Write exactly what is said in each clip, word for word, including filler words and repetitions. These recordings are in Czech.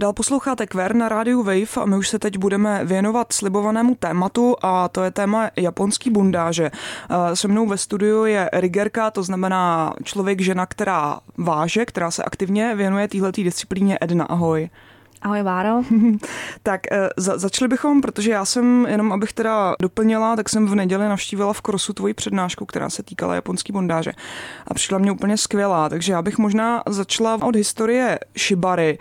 Dál posloucháte Quer na rádiu Wave a my už se teď budeme věnovat slibovanému tématu a to je téma japonský bundáže. Se mnou ve studiu je Rigerka, to znamená člověk, žena, která váže, která se aktivně věnuje téhletý disciplíně. Edna, ahoj. Ahoj, Váro. Tak za- začali bychom, protože já jsem, jenom abych teda doplnila, tak jsem v neděli navštívila v Krosu tvoji přednášku, která se týkala japonský bondáže a přišla mě úplně skvělá, takže já bych možná začala od historie Shibari,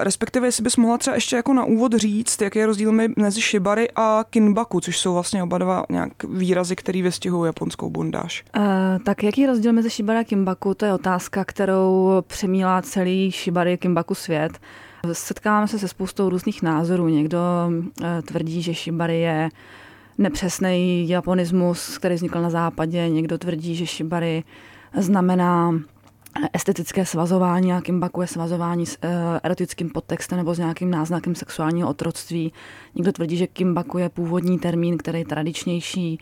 respektive jestli bys mohla třeba ještě jako na úvod říct, jaký je rozdíl mezi Shibari a Kinbaku, což jsou vlastně oba dva nějak výrazy, které vystihují japonskou bondáž. Uh, tak jaký je rozdíl mezi Shibari a Kinbaku, to je otázka, kterou přemýlá celý Shibari Kinbaku svět. Setkáváme se se spoustou různých názorů. Někdo tvrdí, že Shibari je nepřesný japonismus, který vznikl na západě. Někdo tvrdí, že Shibari znamená estetické svazování a Kinbaku je svazování s erotickým podtextem nebo s nějakým náznakem sexuálního otroctví. Někdo tvrdí, že Kinbaku je původní termín, který je tradičnější.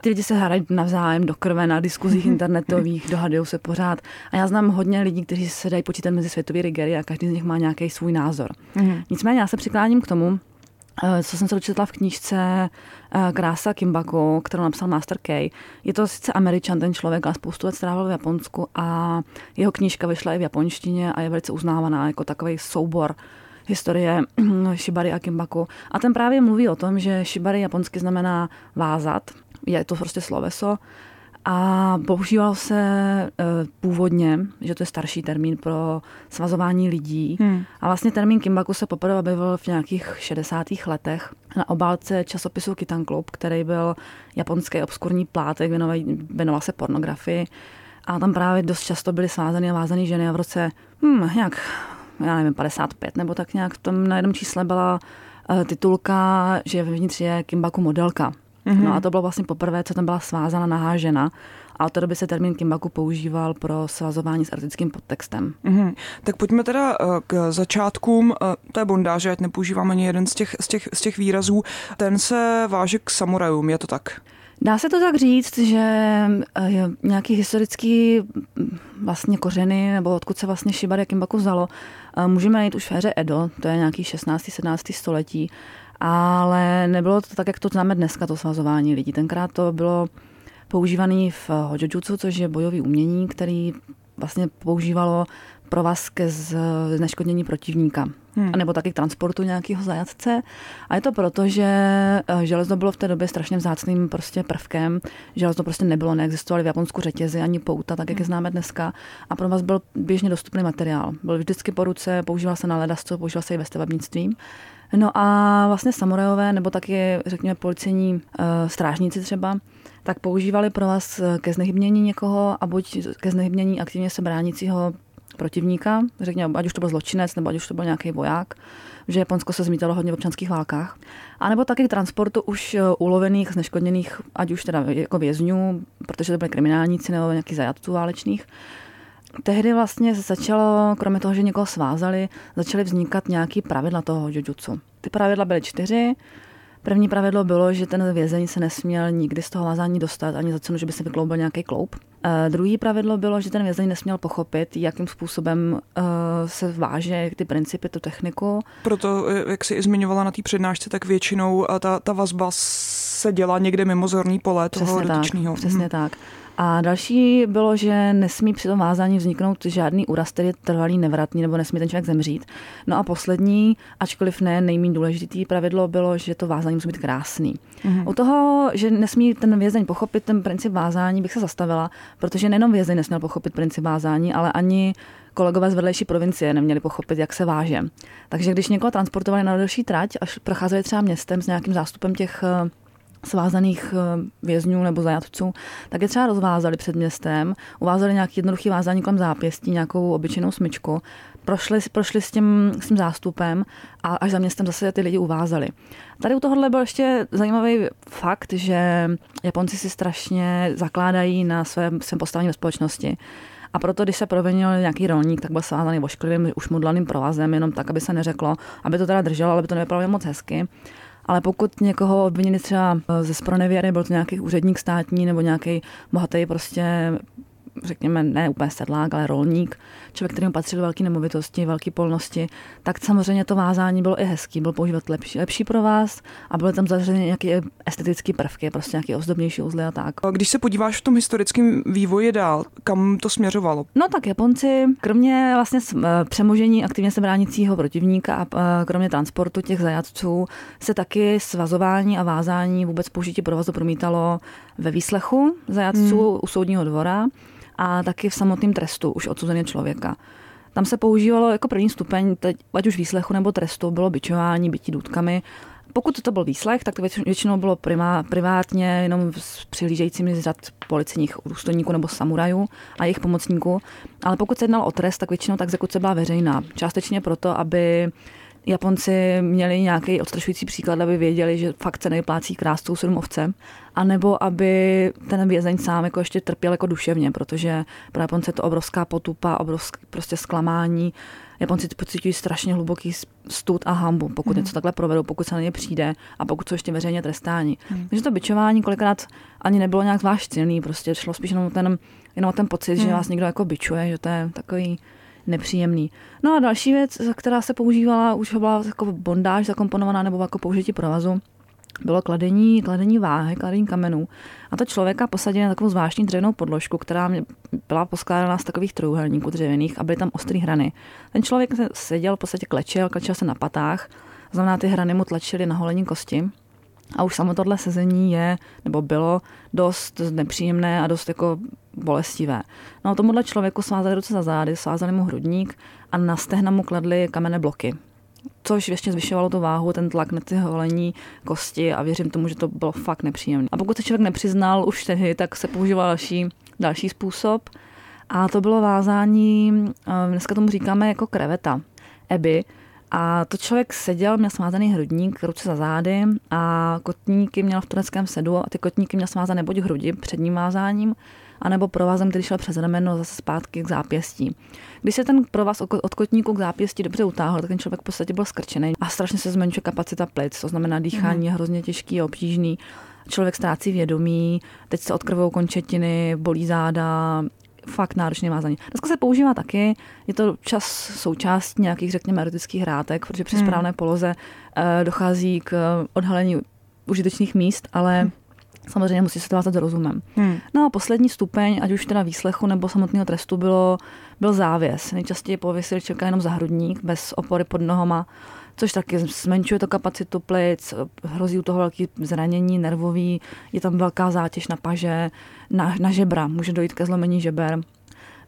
Ty lidi se hrají navzájem do krve na diskuzích internetových, dohadují se pořád. A já znám hodně lidí, kteří se dají počítat mezi světový rigery a každý z nich má nějaký svůj názor. Mm. Nicméně já se přikláním k tomu, co jsem se dočetla v knížce Krása Kinbaku, kterou napsal Master K. Je to sice Američan ten člověk, ale spoustu let strávil v Japonsku a jeho knížka vyšla i v japonštině a je velice uznávaná jako takový soubor historie Shibari a Kinbaku. A ten právě mluví o tom, že Shibari japonsky znamená vázat. Je to prostě sloveso a používal se e, původně, že to je starší termín pro svazování lidí hmm. a vlastně termín Kinbaku se poprvé objevil v nějakých šedesátých letech na obálce časopisu Kitan Club, který byl japonský obskurní plátek, věnoval, věnoval se pornografii a tam právě dost často byly svázané a vázané ženy a v roce hmm, nějak, já nevím, padesát pět nebo tak nějak, tam na jednom čísle byla e, titulka, že vevnitř je Kinbaku modelka. No a to bylo vlastně poprvé, co tam byla svázána, nahá žena. A od té doby se termín Kinbaku používal pro svazování s erotickým podtextem. Mm-hmm. Tak pojďme teda k začátkům té bondáže, ať nepoužíváme ani jeden z těch, z těch, z těch výrazů. Ten se váže k samurajům, je to tak? Dá se to tak říct, že nějaký historický vlastně kořeny, nebo odkud se vlastně Shibari a Kinbaku vzalo, můžeme najít už v éře Edo, to je nějaký šestnácté sedmnácté století. Ale nebylo to tak, jak to známe dneska, to svazování lidí. Tenkrát to bylo používané v Hojojutsu, což je bojové umění, který vlastně používalo provaz ke zneškodnění protivníka. Hmm. Nebo taky k transportu nějakého zajatce. A je to proto, že železo bylo v té době strašně vzácným prostě prvkem. Železo prostě nebylo, neexistovaly v Japonsku řetězy ani pouta, tak jak je známe dneska. A provaz byl běžně dostupný materiál. Byl vždycky po ruce, používal se na ledasco, používal se i ve stavebnictví. No a vlastně samurajové, nebo taky, řekněme, policejní e, strážníci třeba, tak používali provaz ke znehybnění někoho a buď ke znehybnění aktivně se bránícího protivníka, řekněme, ať už to byl zločinec, nebo ať už to byl nějaký voják, že Japonsko se zmítalo hodně v občanských válkách, a nebo taky k transportu už ulovených, zneškodněných, ať už teda jako vězňů, protože to byly kriminálníci nebo nějaký zajatců válečných. Tehdy vlastně začalo, kromě toho, že někoho svázali, začaly vznikat nějaké pravidla toho jujutsu. Ty pravidla byly čtyři. První pravidlo bylo, že ten vězeň se nesměl nikdy z toho vázání dostat, ani za cenu, že by se vykloubil nějaký kloup. E, druhý pravidlo bylo, že ten vězeň nesměl pochopit, jakým způsobem e, se váže ty principy, tu techniku. Proto, jak jsi i zmiňovala na té přednášce, tak většinou ta, ta vazba se dělá někde mimo zorný pole toho dotyčného. Přesně hmm. tak. A další bylo, že nesmí při tom vázání vzniknout žádný úraz, který je trvalý, nevratný, nebo nesmí ten člověk zemřít. No a poslední, ačkoliv ne nejméně důležité pravidlo bylo, že to vázání musí být krásný. Mm-hmm. U toho, že nesmí ten vězeň pochopit ten princip vázání, bych se zastavila, protože nejenom vězeň nesměl pochopit princip vázání, ale ani kolegové z vedlejší provincie neměli pochopit, jak se váže. Takže když někoho transportovali na další trať, až procházeli třeba městem s nějakým zástupem těch svázaných vězňů nebo zajatců, tak je třeba rozvázali před městem, uvázali nějaký jednoduchý vázání kolem zápěstí, nějakou obyčejnou smyčku, prošli, prošli s, tím, s tím zástupem a až za městem zase ty lidi uvázali. Tady u tohohle byl ještě zajímavý fakt, že Japonci si strašně zakládají na svém, svém postavení ve společnosti. A proto, když se provinil nějaký rolník, tak byl svázaný vošklivým, ušmudlaným provazem, jenom tak, aby se neřeklo, aby to teda drželo, ale by to nevypadalo moc hezky. Ale pokud někoho obvinili třeba ze spronevěry, byl to nějaký úředník státní nebo nějaký bohatý prostě řekněme, ne úplně sedlák, ale rolník, člověk, kterým patřil velké nemovitosti, velké polnosti, tak samozřejmě to vázání bylo i hezký, byl používat lepší, lepší pro vás a byly tam zařazeny nějaké estetické prvky, prostě nějaké ozdobnější uzly a tak. Když se podíváš v tom historickém vývoji dál, kam to směřovalo? No tak Japonci, kromě vlastně přemožení aktivně se bránícího protivníka a kromě transportu těch zajatců se taky svazování a vázání vůbec použití provazu promítalo ve výslechu zajatců hmm. u soudního dvora a taky v samotném trestu už odsuzeného člověka. Tam se používalo jako první stupeň, teď, ať už výslechu nebo trestu, bylo bičování, bití důtkami. Pokud to byl výslech, tak to většinou bylo primá, privátně jenom s přihlížejícími z řad policejních důstojníků nebo samurajů a jejich pomocníků. Ale pokud se jednalo o trest, tak většinou ta exekuce byla veřejná. Částečně proto, aby Japonci měli nějaký odstrašující příklad, aby věděli, že fakt se nevyplácí krást tou sedm ovcem, anebo aby ten vězeň sám jako ještě trpěl jako duševně, protože pro Japonce je to obrovská potupa, obrovské prostě zklamání. Japonci pocitují strašně hluboký stud a hanbu, pokud mm. něco takhle provedou, pokud se na ně přijde a pokud jsou ještě veřejně trestáni. Mm. Takže to bičování kolikrát ani nebylo nějak zvlášť silný, prostě šlo spíš jenom ten, jenom ten pocit, mm. že vás někdo jako bičuje, že to je takový nepříjemný. No a další věc, která se používala, už byla jako bondáž zakomponovaná nebo jako použití provazu, bylo kladení, kladení váhy, kladení kamenů. A to člověka posadili na takovou zvláštní dřevěnou podložku, která byla poskládaná z takových trojúhelníků dřevěných a byly tam ostré hrany. Ten člověk seděl, v podstatě klečel, klečel se na patách, znamená ty hrany mu tlačily na holení kosti. A už samo tohle sezení je, nebo bylo dost nepříjemné a dost jako bolestivé. No tomuhle člověku svázali ruce za zády, svázali mu hrudník a na stehna mu kladli kamenné bloky, což ještě zvyšovalo tu váhu, ten tlak na ty holení kosti a věřím tomu, že to bylo fakt nepříjemné. A pokud se člověk nepřiznal už tehdy, tak se používal další, další způsob a to bylo vázání, dneska tomu říkáme jako kreveta, ebi. A to člověk seděl, měl svázaný hrudník, ruce za zády a kotníky měl v tureckém sedu a ty kotníky měl svázané buď hrudi předním vázáním, anebo provazem, který šel přes rameno zase zpátky k zápěstí. Když se ten provaz od kotníku k zápěstí dobře utáhl, tak ten člověk v podstatě byl skrčený a strašně se zmenšuje kapacita plic, to znamená dýchání je hrozně těžký a obtížný. Člověk ztrácí vědomí, teď se odkrvou končetiny, bolí záda, fakt náročné vázání. Dneska se používá taky, je to čas součást nějakých, řekněme, erotických hrátek, protože při správné poloze eh, dochází k odhalení užitečných míst, ale hmm. samozřejmě musí se to vázat s rozumem. Hmm. No a poslední stupeň, ať už teda výslechu nebo samotného trestu, bylo, byl závěs. Nejčastěji pověsil člověka jenom za hrudník, bez opory pod nohama, což taky zmenšuje to kapacitu plic, hrozí u toho velké zranění nervový, je tam velká zátěž na paže, na, na žebra, může dojít ke zlomení žeber.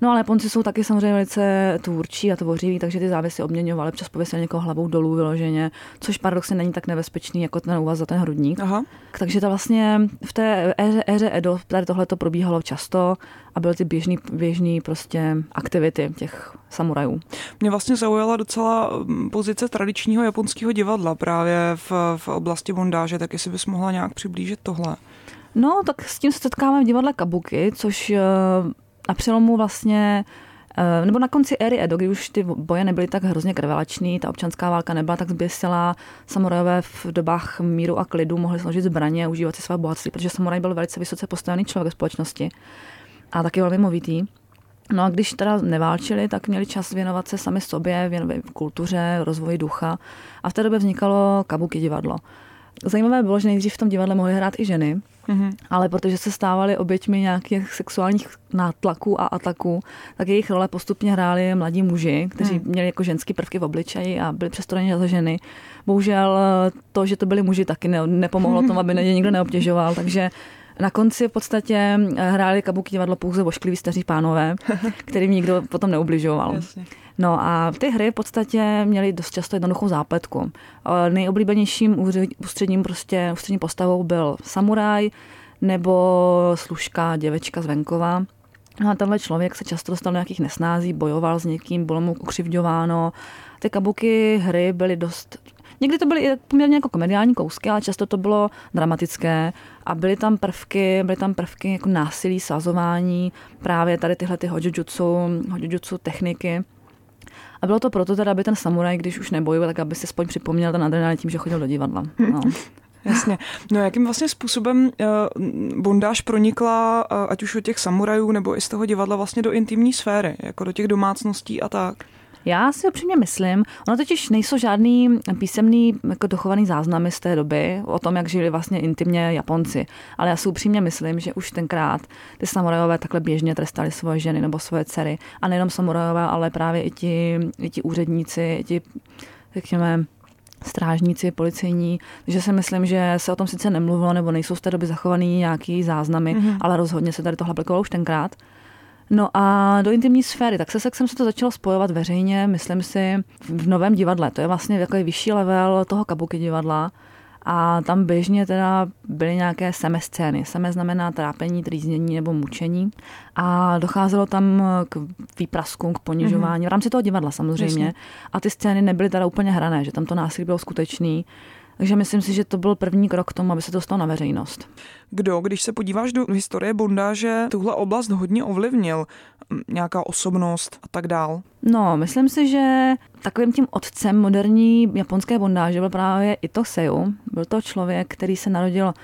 No ale Japonci jsou taky samozřejmě velice tvůrčí a tvořiví, takže ty závěsy obměňovali, občas pověsili někoho hlavou dolů vyloženě, což paradoxně není tak nebezpečný jako ten úvaz za ten hrudník. Aha. Takže to vlastně v té éře, éře Edo tady tohle to probíhalo často a byly ty běžný, běžný prostě aktivity těch samurajů. Mě vlastně zaujala docela pozice tradičního japonského divadla právě v, v oblasti bondáže, tak jestli bys mohla nějak přiblížit tohle. No tak s tím se setkáme v divadle Kabuki, což na přelomu vlastně, nebo na konci éry Edo, kdy už ty boje nebyly tak hrozně krvelačný, ta občanská válka nebyla tak zběsilá, samurajové v dobách míru a klidu mohli složit zbraně a užívat si své bohatství, protože samuraj byl velice vysoce postavený člověk ve společnosti a taky velmi movitý. No a když teda neválčili, tak měli čas věnovat se sami sobě, věnovat kultuře, rozvoji ducha a v té době vznikalo Kabuki divadlo. Zajímavé bylo, že nejdřív v tom divadle mohly hrát i ženy, mm-hmm. ale protože se stávaly oběťmi nějakých sexuálních nátlaků a ataků, tak jejich role postupně hráli mladí muži, kteří mm. měli jako ženský prvky v obličeji a byli přesto za ženy. Bohužel to, že to byli muži, taky ne- nepomohlo tomu, aby ně nikdo neobtěžoval, takže na konci v podstatě hráli Kabuki divadlo pouze voškliví staří pánové, kterým nikdo potom neubližoval. Jasně. No a ty hry v podstatě měly dost často jednoduchou zápletku. Nejoblíbenějším ústředním, prostě, ústředním postavou byl samuraj nebo služka, děvečka z venkova. No a tenhle člověk se často dostal do nějakých nesnází, bojoval s někým, bylo mu ukřivďováno. Ty Kabuki hry byly dost... Někdy to byly i poměrně jako komediální kousky, ale často to bylo dramatické a byly tam prvky, byly tam prvky jako násilí, svazování, právě tady tyhle ty hojojutsu, hojojutsu techniky. A bylo to proto teda, aby ten samuraj, když už nebojil, tak aby si aspoň připomněl ten adrenalin tím, že chodil do divadla. No. Jasně. No jakým vlastně způsobem uh, bondáž pronikla, uh, ať už od těch samurajů nebo i z toho divadla vlastně do intimní sféry, jako do těch domácností a tak? Já si upřímně myslím, ono totiž nejsou žádný písemný jako dochovaný záznamy z té doby o tom, jak žili vlastně intimně Japonci. Ale já si upřímně myslím, že už tenkrát ty samurajové takhle běžně trestali svoje ženy nebo svoje dcery. A nejenom samurajové, ale právě i ti, i ti úředníci, i ti, řekněme, strážníci, policejní. Takže si myslím, že se o tom sice nemluvilo, nebo nejsou z té doby zachovaný nějaký záznamy, mm-hmm. ale rozhodně se tady tohle aplikovalo už tenkrát. No a do intimní sféry, tak se sexem se to začalo spojovat veřejně, myslím si, v Novém divadle. To je vlastně takový vyšší level toho kabuki divadla a tam běžně teda byly nějaké seme scény. Seme znamená trápení, trýznění nebo mučení a docházelo tam k výpraskům, k ponižování, mm-hmm. v rámci toho divadla samozřejmě. Jasně. A ty scény nebyly teda úplně hrané, že tam to násilí bylo skutečný. Takže myslím si, že to byl první krok k tomu, aby se to stalo na veřejnost. Kdo, když se podíváš do historie bondáže, tuhle oblast hodně ovlivnil, nějaká osobnost a tak dál? No, myslím si, že takovým tím otcem moderní japonské bondáže byl právě Ito Seiu. Byl to člověk, který se narodil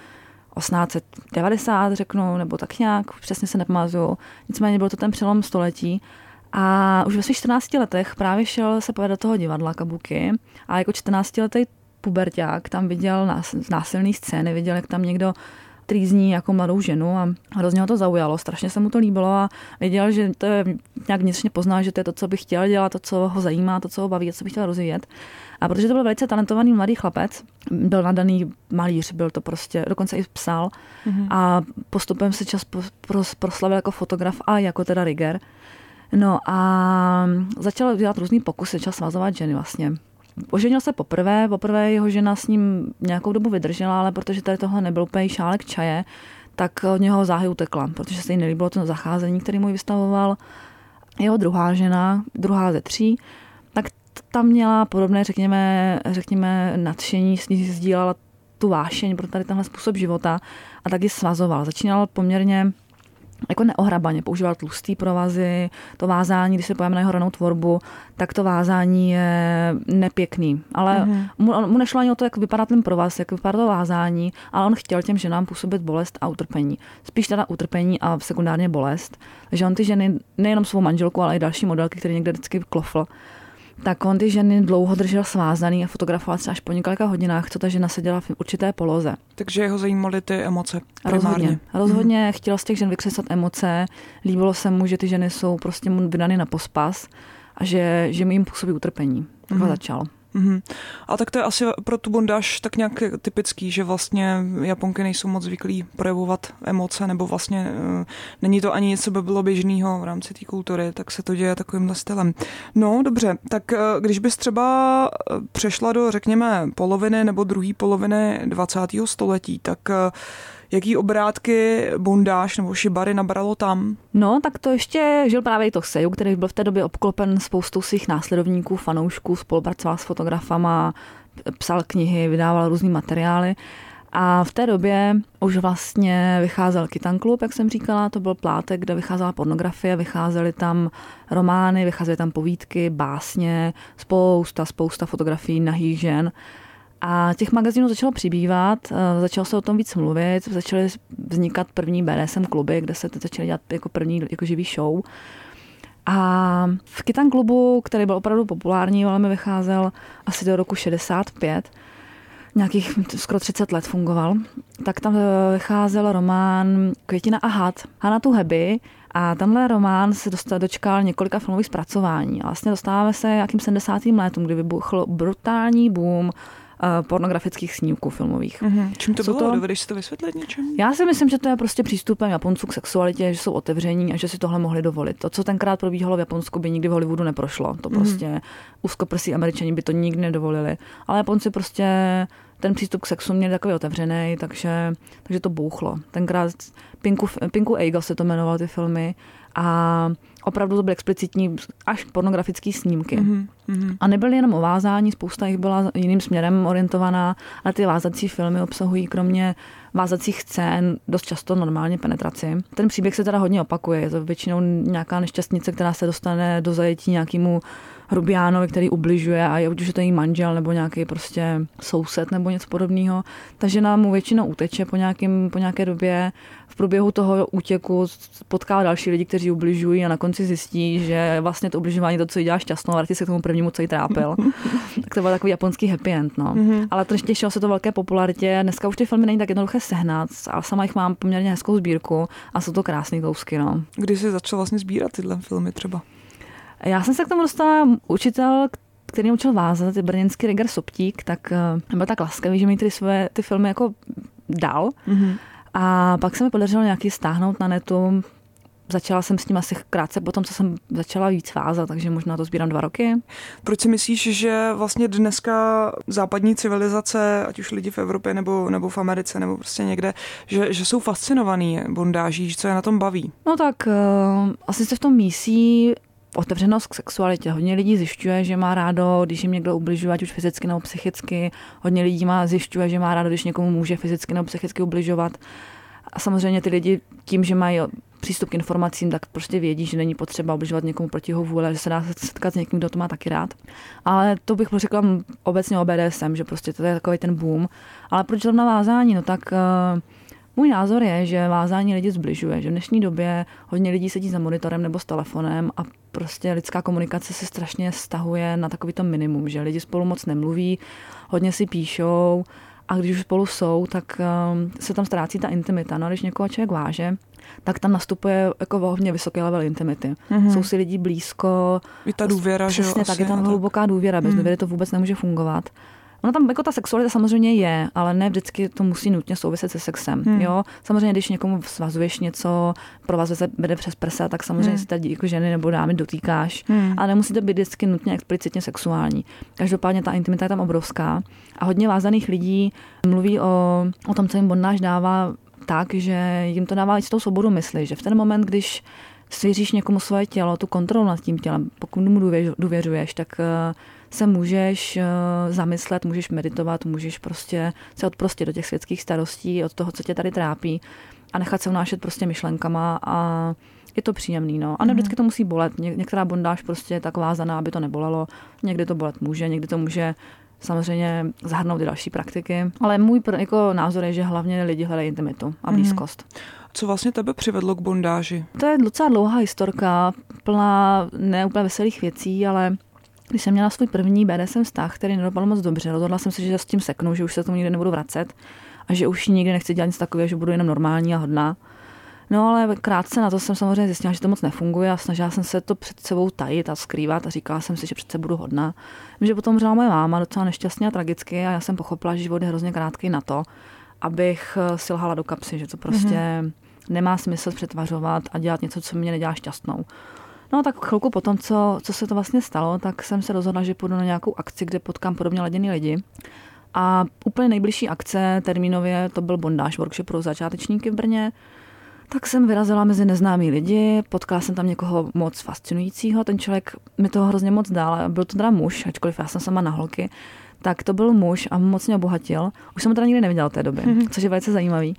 osmnáct set devadesát, řeknu, nebo tak nějak, přesně se nepamatuju. Nicméně byl to ten přelom století. A už ve svých čtrnácti letech právě šel se povědat do toho divadla kabuki a jako čtrnáctiletý puberťák tam viděl násilné scény, viděl, jak tam někdo trýzní jako mladou ženu a hrozně ho to zaujalo, strašně se mu to líbilo a viděl, že to je, nějak vnitřně poznal, že to je to, co by chtěl dělat, to, co ho zajímá, to, co ho baví, to, co by chtěl rozvíjet. A protože to byl velice talentovaný mladý chlapec, byl nadaný malíř, byl to prostě, dokonce i psal mm-hmm. a postupem se čas proslavil jako fotograf a jako teda riger. No a začal dělat různý pokusy, začal svazovat ženy vlastně. Oženil se poprvé, poprvé jeho žena s ním nějakou dobu vydržela, ale protože tady tohle nebyl úplně šálek čaje, tak od něho záhy utekla, protože se jí nelíbilo to zacházení, který mu ji vystavoval. Jeho druhá žena, druhá ze tří, tak tam měla podobné, řekněme, řekněme nadšení, s ní sdílela tu vášeň pro tady tenhle způsob života a tak ji svazoval. Začínal poměrně jako neohrabaně, používal tlustý provazy, to vázání, když se pojeme na jeho ranou tvorbu, tak to vázání je nepěkný. Ale mm-hmm. mu, mu nešlo ani o to, jak vypadá ten provaz, jak vypadá to vázání, ale on chtěl těm ženám působit bolest a utrpení. Spíš teda utrpení a sekundárně bolest. Takže on ty ženy, nejenom svou manželku, ale i další modelky, který někde vždycky klofl, tak on ty ženy dlouho držel svázaný a fotografoval se až po několika hodinách, co ta žena seděla v určité poloze. Takže jeho zajímaly ty emoce primárně. Rozhodně, rozhodně mm-hmm. chtěl z těch žen vykřesat emoce, líbilo se mu, že ty ženy jsou prostě mu vydané na pospas a že, že mu jim působí utrpení. Tak mm-hmm. začal. Mm-hmm. A tak to je asi pro tu bondáž tak nějak typický, že vlastně Japonky nejsou moc zvyklí projevovat emoce, nebo vlastně uh, není to ani něco by bylo běžného v rámci té kultury, tak se to děje takovýmhle stylem. No dobře, tak uh, když bys třeba přešla do řekněme poloviny nebo druhé poloviny dvacátého století, tak uh, jaký obrátky bondáž nebo shibari nabralo tam? No, tak to ještě žil právě Ito Seiu, který byl v té době obklopen spoustou svých následovníků, fanoušků, spolupracoval s fotografama, psal knihy, vydával různý materiály. A v té době už vlastně vycházel Kitan Club, jak jsem říkala, to byl plátek, kde vycházela pornografie, vycházely tam romány, vycházely tam povídky, básně, spousta, spousta fotografií nahých žen. A těch magazínů začalo přibývat, začalo se o tom víc mluvit, začaly vznikat první bé dé es em kluby, kde se začaly dělat jako první jako živý show. A v Kitan klubu, který byl opravdu populární, ale mi vycházel asi do roku šedesát pět, nějakých skoro třicet let fungoval, tak tam vycházel román Květina a had, Hanna Tuheby, a tenhle román se dostal, dočkal několika filmových zpracování. A vlastně dostáváme se nějakým sedmdesátým letům, kdy vybuchl brutální boom pornografických snímků filmových. Mm-hmm. Čím to co bylo? To... Dovedeš si to vysvětlit něčem? Já si myslím, že to je prostě přístupem Japonců k sexualitě, že jsou otevření a že si tohle mohli dovolit. To, co tenkrát probíhalo v Japonsku, by nikdy v Hollywoodu neprošlo. To mm-hmm. prostě úzkoprsí Američani by to nikdy nedovolili. Ale Japonci prostě ten přístup k sexu měli takový otevřený, takže, takže to bouchlo. Tenkrát Pinku, Pinku Eagle se to jmenoval ty filmy a opravdu to byly explicitní až pornografické snímky. Mm-hmm. A nebyly jenom o vázání, spousta jich byla jiným směrem orientovaná, ale ty vázací filmy obsahují kromě vázacích scén dost často normálně penetraci. Ten příběh se teda hodně opakuje, je to většinou nějaká nešťastnice, která se dostane do zajetí nějakému hrubiánovi, který ubližuje a je už je to její manžel nebo nějaký prostě soused nebo něco podobného. Ta žena mu většinou uteče po, nějakým, po nějaké době. V průběhu toho útěku potká další lidi, kteří ubližují a na konci zjistí, že vlastně to ubližování to, co jí dělá šťastnou, a vrátí se k tomu prvnímu, co jí trápil. Tak to byl takový japonský happy end. No. Mm-hmm. Ale to těšilo se to velké popularitě. Dneska už ty filmy není tak jednoduché sehnat, ale sama jich mám poměrně hezkou sbírku a jsou to krásné kousky. No. Kdy jsi začal vlastně sbírat tyhle filmy třeba? Já jsem se k tomu dostala učitel, který mě učil vázat, je brněnský reger Soptík, tak byl tak laskavý, že mi ty své ty filmy jako dal. Mm-hmm. A pak se mi podařilo nějaký stáhnout na netu. Začala jsem s ním asi krátce potom, co jsem začala víc vázat, takže možná to sbírám dva roky. Proč si myslíš, že vlastně dneska západní civilizace, ať už lidi v Evropě nebo, nebo v Americe nebo prostě někde, že, že jsou fascinovaní bondáží, co je na tom baví? No tak uh, asi se v tom mísí otevřenost k sexualitě. Hodně lidí zjišťuje, že má rádo, když jim někdo ubližuje, ať už fyzicky nebo psychicky. Hodně lidí má zjišťuje, že má rádo, když někomu může fyzicky nebo psychicky ubližovat. A samozřejmě ty lidi tím, že mají přístup k informacím, tak prostě vědí, že není potřeba ubližovat někomu proti jeho vůli, že se dá setkat s někým, kdo to má taky rád. Ale to bych řekla obecně o bé dé es em, že prostě to je takový ten boom. Ale proč zrovna vázání? No tak uh, můj názor je, že vázání lidi zbližuje, že v dnešní době hodně lidí sedí za monitorem nebo s telefonem a prostě lidská komunikace se strašně stahuje na takový to minimum, že lidi spolu moc nemluví, hodně si píšou a když už spolu jsou, tak se tam ztrácí ta intimita. No a když někoho člověk váže, tak tam nastupuje jako hodně vysoký level intimity. Mm-hmm. Jsou si lidi blízko. I ta důvěra, přesně, že jo? Přesně tak, je tam hluboká důvěra, bez mm. důvěry to vůbec nemůže fungovat. No tam jako ta sexualita samozřejmě je, ale ne vždycky to musí nutně souviset se sexem. Hmm. Jo? Samozřejmě, když někomu svazuješ něco, provazuje se vede přes prsa, tak samozřejmě hmm. si tady jako ženy nebo dámy dotýkáš. Hmm. Ale nemusí to být vždycky nutně explicitně sexuální. Každopádně ta intimita je tam obrovská. A hodně vázaných lidí mluví o, o tom, co jim bondáž dává tak, že jim to dává jistou svobodu mysli. Že v ten moment, když svěříš někomu svoje tělo, tu kontrolu nad tím tělem, pokud mu důvěřuješ, tak se můžeš zamyslet, můžeš meditovat, můžeš prostě se odprostit do těch světských starostí, od toho, co tě tady trápí a nechat se unášet prostě myšlenkama a je to příjemný, no. A ne vždycky to musí bolet. Ně- některá bondáž prostě je tak vázaná, aby to nebolelo. Někdy to bolet může, někdy to může samozřejmě zahrnout i další praktiky. Ale můj pr- jako názor je, že hlavně lidi hledají intimitu a blízkost. Mm-hmm. Co vlastně tebe přivedlo k bondáži? To je docela dlouhá historka, plná ne úplně veselých věcí, ale když jsem měla svůj první bé dé es em vztah, který nedopadl moc dobře, rozhodla jsem se, že s tím seknu, že už se tomu nikdy nebudu vracet a že už nikdy nechci dělat nic takového, že budu jenom normální a hodná. No ale krátce na to jsem samozřejmě zjistila, že to moc nefunguje a snažila jsem se to před sebou tajit a skrývat a říkala jsem si, že přece budu hodná. Vím, že potom umřela moje máma docela nešťastně a tragicky a já jsem pochopila, že život je hrozně krátký na to, abych si lhala do kapsy, že to prostě mm-hmm. nemá smysl přetvařovat a dělat něco, co mě nedělá šťastnou. No tak chvilku potom, co, co se to vlastně stalo, tak jsem se rozhodla, že půjdu na nějakou akci, kde potkám podobně laděný lidi. A úplně nejbližší akce termínově, to byl bondáž workshop pro začátečníky v Brně. Tak jsem vyrazila mezi neznámý lidi, potkala jsem tam někoho moc fascinujícího, ten člověk mi toho hrozně moc dal, byl to teda muž, ačkoliv já jsem sama na holky, tak to byl muž a moc mě obohatil. Už jsem ho teda nikdy neviděla v té době, což je velice zajímavý.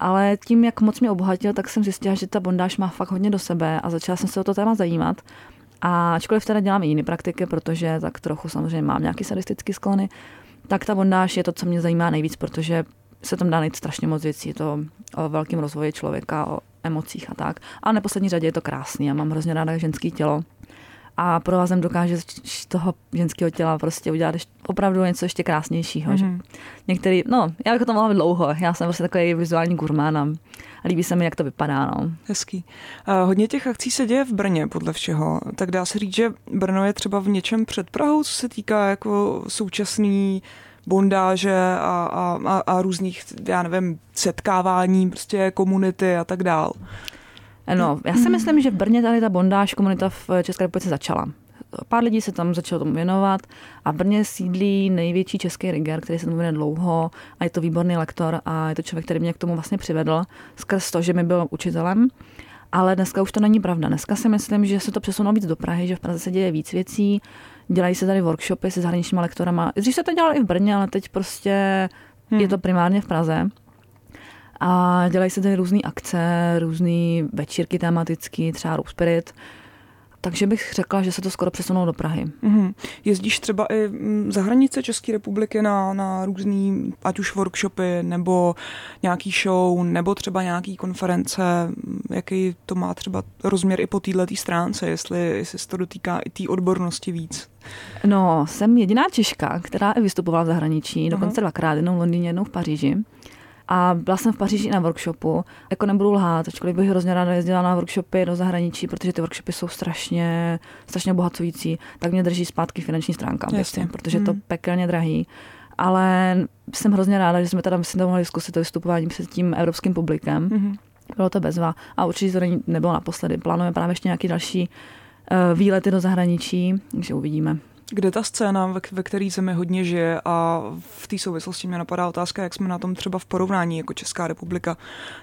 Ale tím, jak moc mě obohatil, tak jsem zjistila, že ta bondáž má fakt hodně do sebe a začala jsem se o to téma zajímat. A ačkoliv teda dělám i jiné praktiky, protože tak trochu samozřejmě mám nějaký sadistický sklony, tak ta bondáž je to, co mě zajímá nejvíc, protože se tam dá najít strašně moc věcí. Je to o velkém rozvoji člověka, o emocích a tak. A v neposlední řadě je to krásný. Já mám hrozně ráda ženské tělo. A provázem dokáže z toho ženského těla prostě udělat opravdu něco ještě krásnějšího. Mm-hmm. Že? Některý, no, já bych o tom mohla být dlouho. Já jsem prostě takový vizuální gurmán a líbí se mi, jak to vypadá. No. Hezký. A hodně těch akcí se děje v Brně podle všeho. Tak dá se říct, že Brno je třeba v něčem před Prahou, co se týká jako současný bondáže a, a, a různých, já nevím, setkávání, prostě komunity a tak dál. No, já si myslím, že v Brně tady ta bondáž komunita v České republice začala. Pár lidí se tam začalo tomu věnovat a v Brně sídlí největší český riger, který se tomu věnuje dlouho a je to výborný lektor a je to člověk, který mě k tomu vlastně přivedl skrz to, že mi byl učitelem. Ale dneska už to není pravda. Dneska si myslím, že se to přesunulo víc do Prahy, že v Praze se děje víc věcí, dělají se tady workshopy se zahraničníma lektorama. Dřív se to dělalo i v Brně, ale teď prostě hmm. je to primárně v Praze. A dělají se tady různé akce, různé večírky tematické, třeba Roup Spirit. Takže bych řekla, že se to skoro přesunou do Prahy. Mm-hmm. Jezdíš třeba i za hranice České republiky na, na různý, ať už workshopy, nebo nějaký show, nebo třeba nějaký konference, jaký to má třeba rozměr i po této stránce, jestli, jestli se to dotýká i té odbornosti víc? No, jsem jediná Češka, která i vystupovala v zahraničí, dokonce uh-huh. dvakrát, jednou v Londýně, jednou v Paříži. A byla jsem v Paříži na workshopu. Jako nebudu lhát, ačkoliv bych hrozně ráda jezdila na workshopy do zahraničí, protože ty workshopy jsou strašně, strašně obohacující, tak mě drží zpátky finanční stránka, věci, protože hmm. to pekelně drahý. Ale jsem hrozně ráda, že jsme teda myslím, mohli zkusit to vystupování před tím evropským publikem. Hmm. Bylo to bezva a určitě to nebylo naposledy. Plánujeme právě ještě nějaké další uh, výlety do zahraničí, takže uvidíme. Kde ta scéna, ve které zemi hodně žije, a v té souvislosti mě napadá otázka, jak jsme na tom třeba v porovnání jako Česká republika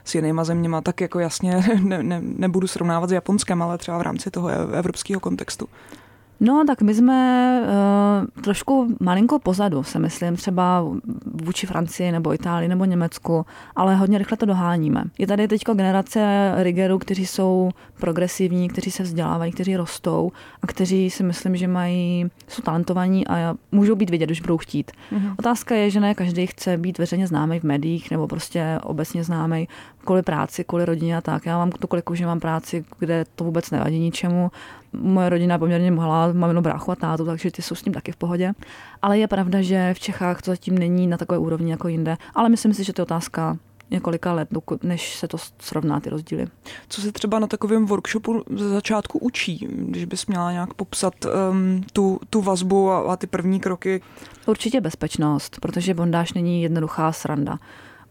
s jinýma zeměma, tak jako jasně ne, ne, nebudu srovnávat s Japonskem, ale třeba v rámci toho evropského kontextu. No tak my jsme uh, trošku malinko pozadu, se myslím, třeba vůči Francii nebo Itálii nebo Německu, ale hodně rychle to doháníme. Je tady teďko generace rigerů, kteří jsou progresivní, kteří se vzdělávají, kteří rostou a kteří si myslím, že mají, jsou talentovaní a můžou být vidět, když budou chtít. Mhm. Otázka je, že ne každý chce být veřejně známý v médiích nebo prostě obecně známý kvůli práci, kvůli rodině a tak. Já mám to kolik, že mám práci, kde to vůbec nevadí ničemu. Moje rodina poměrně mohla, mám jenom bráchu a tátu, takže ty jsou s tím taky v pohodě. Ale je pravda, že v Čechách to zatím není na takové úrovni jako jinde. Ale myslím si, že to je otázka několika let, než se to srovná ty rozdíly. Co se třeba na takovém workshopu ze začátku učí, když bys měla nějak popsat um, tu, tu vazbu a, a ty první kroky? Určitě bezpečnost, protože bondáž není jednoduchá sranda.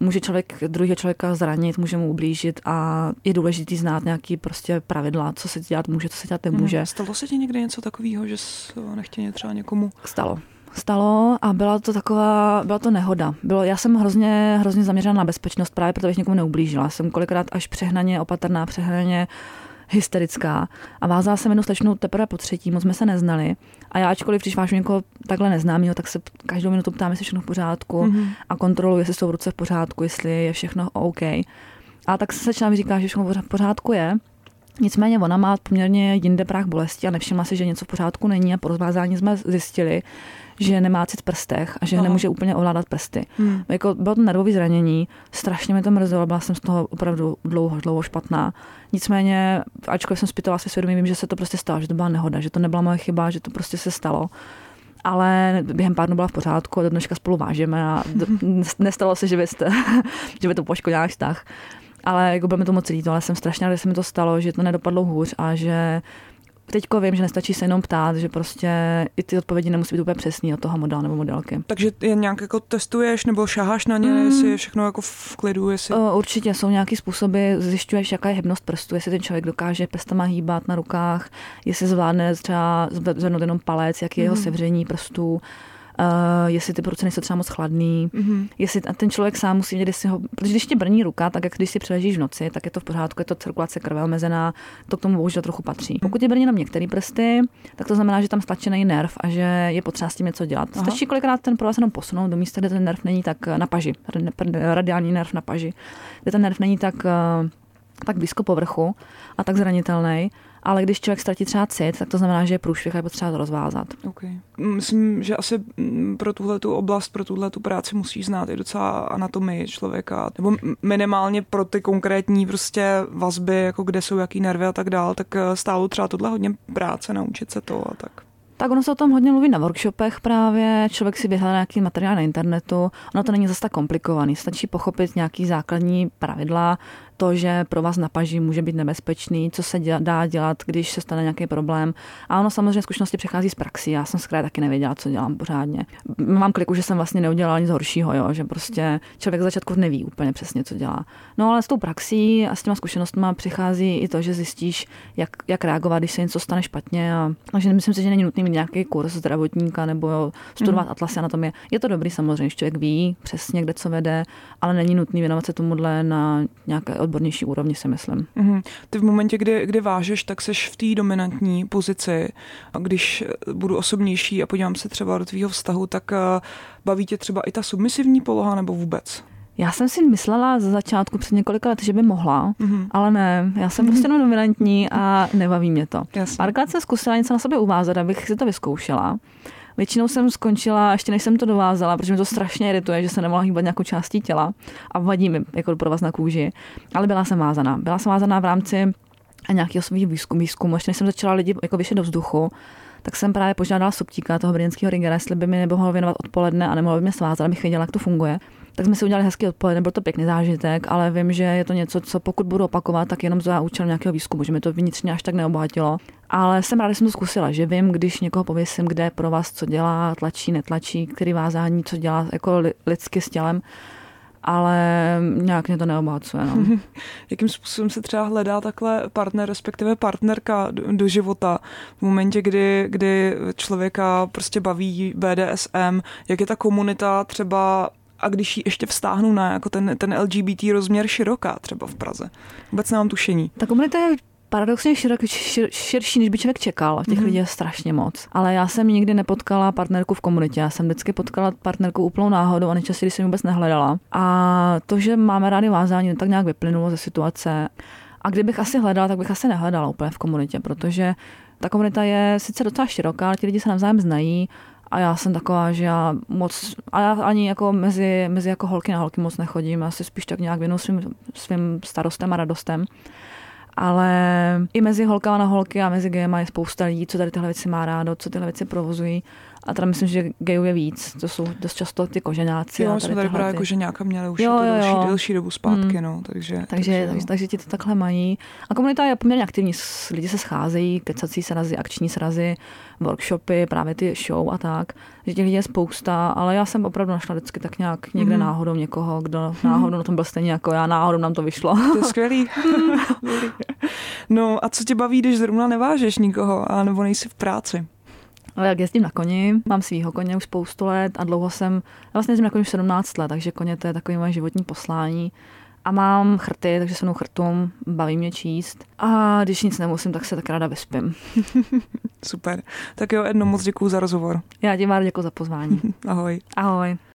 Může člověk druhého člověka zranit, může mu ublížit a je důležitý znát nějaký prostě pravidla, co se dělat může, co se dělat nemůže. Hmm. Stalo se ti někdy něco takového, že nechtěně třeba někomu? Stalo. Stalo a byla to taková, byla to nehoda. Bylo, já jsem hrozně, hrozně zaměřena na bezpečnost, právě protože bych někomu neublížila. Jsem kolikrát až přehnaně opatrná, přehnaně hysterická a vázala jsem jednu slečnou teprve po třetí, moc jsme se neznali a já ačkoliv když vážu někoho takhle neznámýho, tak se každou minutu ptám, jestli všechno v pořádku mm-hmm. a kontroluji, jestli jsou ruce v pořádku, jestli je všechno OK. A tak se začíná mi říká, že všechno v pořádku je, nicméně ona má poměrně jinde práh bolesti a nevšimla si, že něco v pořádku není a po rozvázání jsme zjistili, že nemá cit v prstech a že Aha. nemůže úplně ovládat prsty. Hmm. Jako bylo to nervové zranění, strašně mi to mrzelo, byla jsem z toho opravdu dlouho, dlouho špatná. Nicméně, ačkoliv jsem zpytovala své svědomí, vím, že se to prostě stalo, že to byla nehoda, že to nebyla moje chyba, že to prostě se stalo. Ale během pár dnů byla v pořádku a do dneška spolu vážeme a do, nestalo se, že by, jste, že by to poškodila náš vztah. Ale jako bylo mi to moc líto, ale jsem strašně ráda, že se mi to stalo, že to nedopadlo hůř a že teďko vím, že nestačí se jenom ptát, že prostě i ty odpovědi nemusí být úplně přesný od toho modela nebo modelky. Takže je nějak jako testuješ nebo šaháš na ně, mm. jestli je všechno jako v klidu, jestli... Určitě jsou nějaký způsoby, zjišťuješ, jaká je hybnost prstu, jestli ten člověk dokáže prstama hýbat na rukách, jestli zvládne třeba zvednout jenom palec, jaký je jeho mm. sevření prstů. Uh, jestli ty ruce nejsou třeba moc chladný, mm-hmm. jestli ten člověk sám musí vědět, jestli ho, protože když ti brní ruka, tak jak když si přiležíš v noci, tak je to v pořádku, je to cirkulace krve omezená, to k tomu bohužel trochu patří. Pokud ti brní jenom některé prsty, tak to znamená, že tam stlačený nerv a že je potřeba s tím něco dělat. Aha. Stačí kolikrát ten provaz jenom posunout do místa, kde ten nerv není tak na paži, radiální nerv na paži, kde ten nerv není tak, tak blízko povrchu a tak zranitelný. Ale když člověk ztratí třeba cit, tak to znamená, že je průšvih a je potřeba to rozvázat. Okay. Myslím, že asi pro tuhletu oblast, pro tuhletu práci musí znát i docela anatomii člověka. Nebo minimálně pro ty konkrétní prostě vazby, jako kde jsou jaký nervy a tak dál, tak stálo třeba tohle hodně práce naučit se to a tak. Tak ono se o tom hodně mluví na workshopech právě, člověk si vyhledá nějaký materiál na internetu, ono to není zase tak komplikovaný, stačí pochopit nějaký základní pravidla, to, že pro vás na paži může být nebezpečný, co se děla, dá dělat, když se stane nějaký problém. A ono samozřejmě zkušenosti přechází z praxi, já jsem zkrátka taky nevěděla, co dělám pořádně. Mám kliku, že jsem vlastně neudělala nic horšího, jo? Že prostě člověk z začátku neví úplně přesně, co dělá. No ale s tou praxí a s těma zkušenostmi přichází i to, že zjistíš, jak, jak reagovat, když se něco stane špatně. A, takže myslím si, že není nutný mít nějaký kurz zdravotníka nebo jo, studovat mm. atlasy anatomie. Je to dobrý samozřejmě, že člověk ví přesně, kde co vede, ale není nutný věnovat se tomuhle na nějaké odbornější úrovni, si myslím. Mm-hmm. Ty v momentě, kdy, kdy vážeš, tak seš v té dominantní pozici. A když budu osobnější a podívám se třeba do tvýho vztahu, tak baví tě třeba i ta submisivní poloha nebo vůbec? Já jsem si myslela za začátku před několika lety, že by mohla, mm-hmm. ale ne. Já jsem prostě jenom dominantní a nebaví mě to. Párkrát jsem zkusila něco na sobě uvázat, abych si to vyzkoušela. Většinou jsem skončila, ještě než jsem to dovázala, protože mě to strašně irituje, že se nemohla hýbat nějakou částí těla a vadí mi jako provaz na kůži. Ale byla jsem vázaná. Byla jsem vázaná v rámci nějakého svých výzkumů. Ještě než jsem začala lidi jako vyšet do vzduchu, tak jsem právě požádala Soptíka, toho brněnského Rigera, jestli by mi nemohl věnovat odpoledne a nemohl by mě svázat, abych věděla, jak to funguje. Tak jsme si udělali hezký odpoledne, byl to pěkný zážitek, ale vím, že je to něco, co pokud budu opakovat, tak jenom za účelem nějakého výzkumu, že mi to vnitřně až tak neobohatilo. Ale jsem ráda, že jsem to zkusila, že vím, když někoho pověsím, kde pro vás co dělá, tlačí, netlačí, který vázání, co dělá jako lidsky s tělem, ale nějak mě to neobohacuje. No. Jakým způsobem se třeba hledá takhle partner, respektive partnerka do, do života v momentě, kdy, kdy člověka prostě baví bé dé es em, jak je ta komunita třeba a když ji ještě vztáhnu na jako ten, ten el gé bé té rozměr široká třeba v Praze. Vůbec nemám tušení. Ta komunita je paradoxně širok, šir, širší, než by člověk čekal. Těch mm-hmm. lidí je strašně moc. Ale já jsem nikdy nepotkala partnerku v komunitě. Já jsem vždycky potkala partnerku úplnou náhodou a nejčastěji, když jsem vůbec nehledala. A to, že máme rádi vázání, tak nějak vyplynulo ze situace. A kdybych asi hledala, tak bych asi nehledala úplně v komunitě, protože ta komunita je sice docela široká, ale ti lidi se navzájem znají. A já jsem taková, že já moc, a já ani jako mezi, mezi jako holky na holky moc nechodím, já si spíš tak nějak věnu svým, svým starostem a radostem. Ale i mezi holkama na holky a mezi gejma je spousta lidí, co tady tyhle věci má rádo, co tyhle věci provozují. A teda myslím, že gejů je víc, to jsou dost často ty koženáci. Jo, my jsme tady právě ty... koženáka měli už jo, jo, jo. Delší, delší dobu zpátky, hmm. no, takže... Takže, takže, takže, takže ti to takhle mají. A komunita je poměrně aktivní, lidi se scházejí, kecací srazy, akční srazy, workshopy, právě ty show a tak, že těch lidí je spousta, ale já jsem opravdu našla vždycky tak nějak někde mm. náhodou někoho, kdo náhodou na tom byl stejně jako já, náhodou nám to vyšlo. To je skvělý. No a co tě baví, když zrovna nevážeš nikoho, a nebo nejsi v práci? Ale jak jezdím na koni, mám svýho koně už spoustu let a dlouho jsem, vlastně jezdím na koni už sedmnáct let, takže koně to je takové moje životní poslání. A mám chrty, takže se mnou chrtům, baví mě číst. A když nic nemusím, tak se tak ráda vyspím. Super. Tak jo, Edno, moc děkuju za rozhovor. Já ti, Máro, děkuju za pozvání. Ahoj. Ahoj.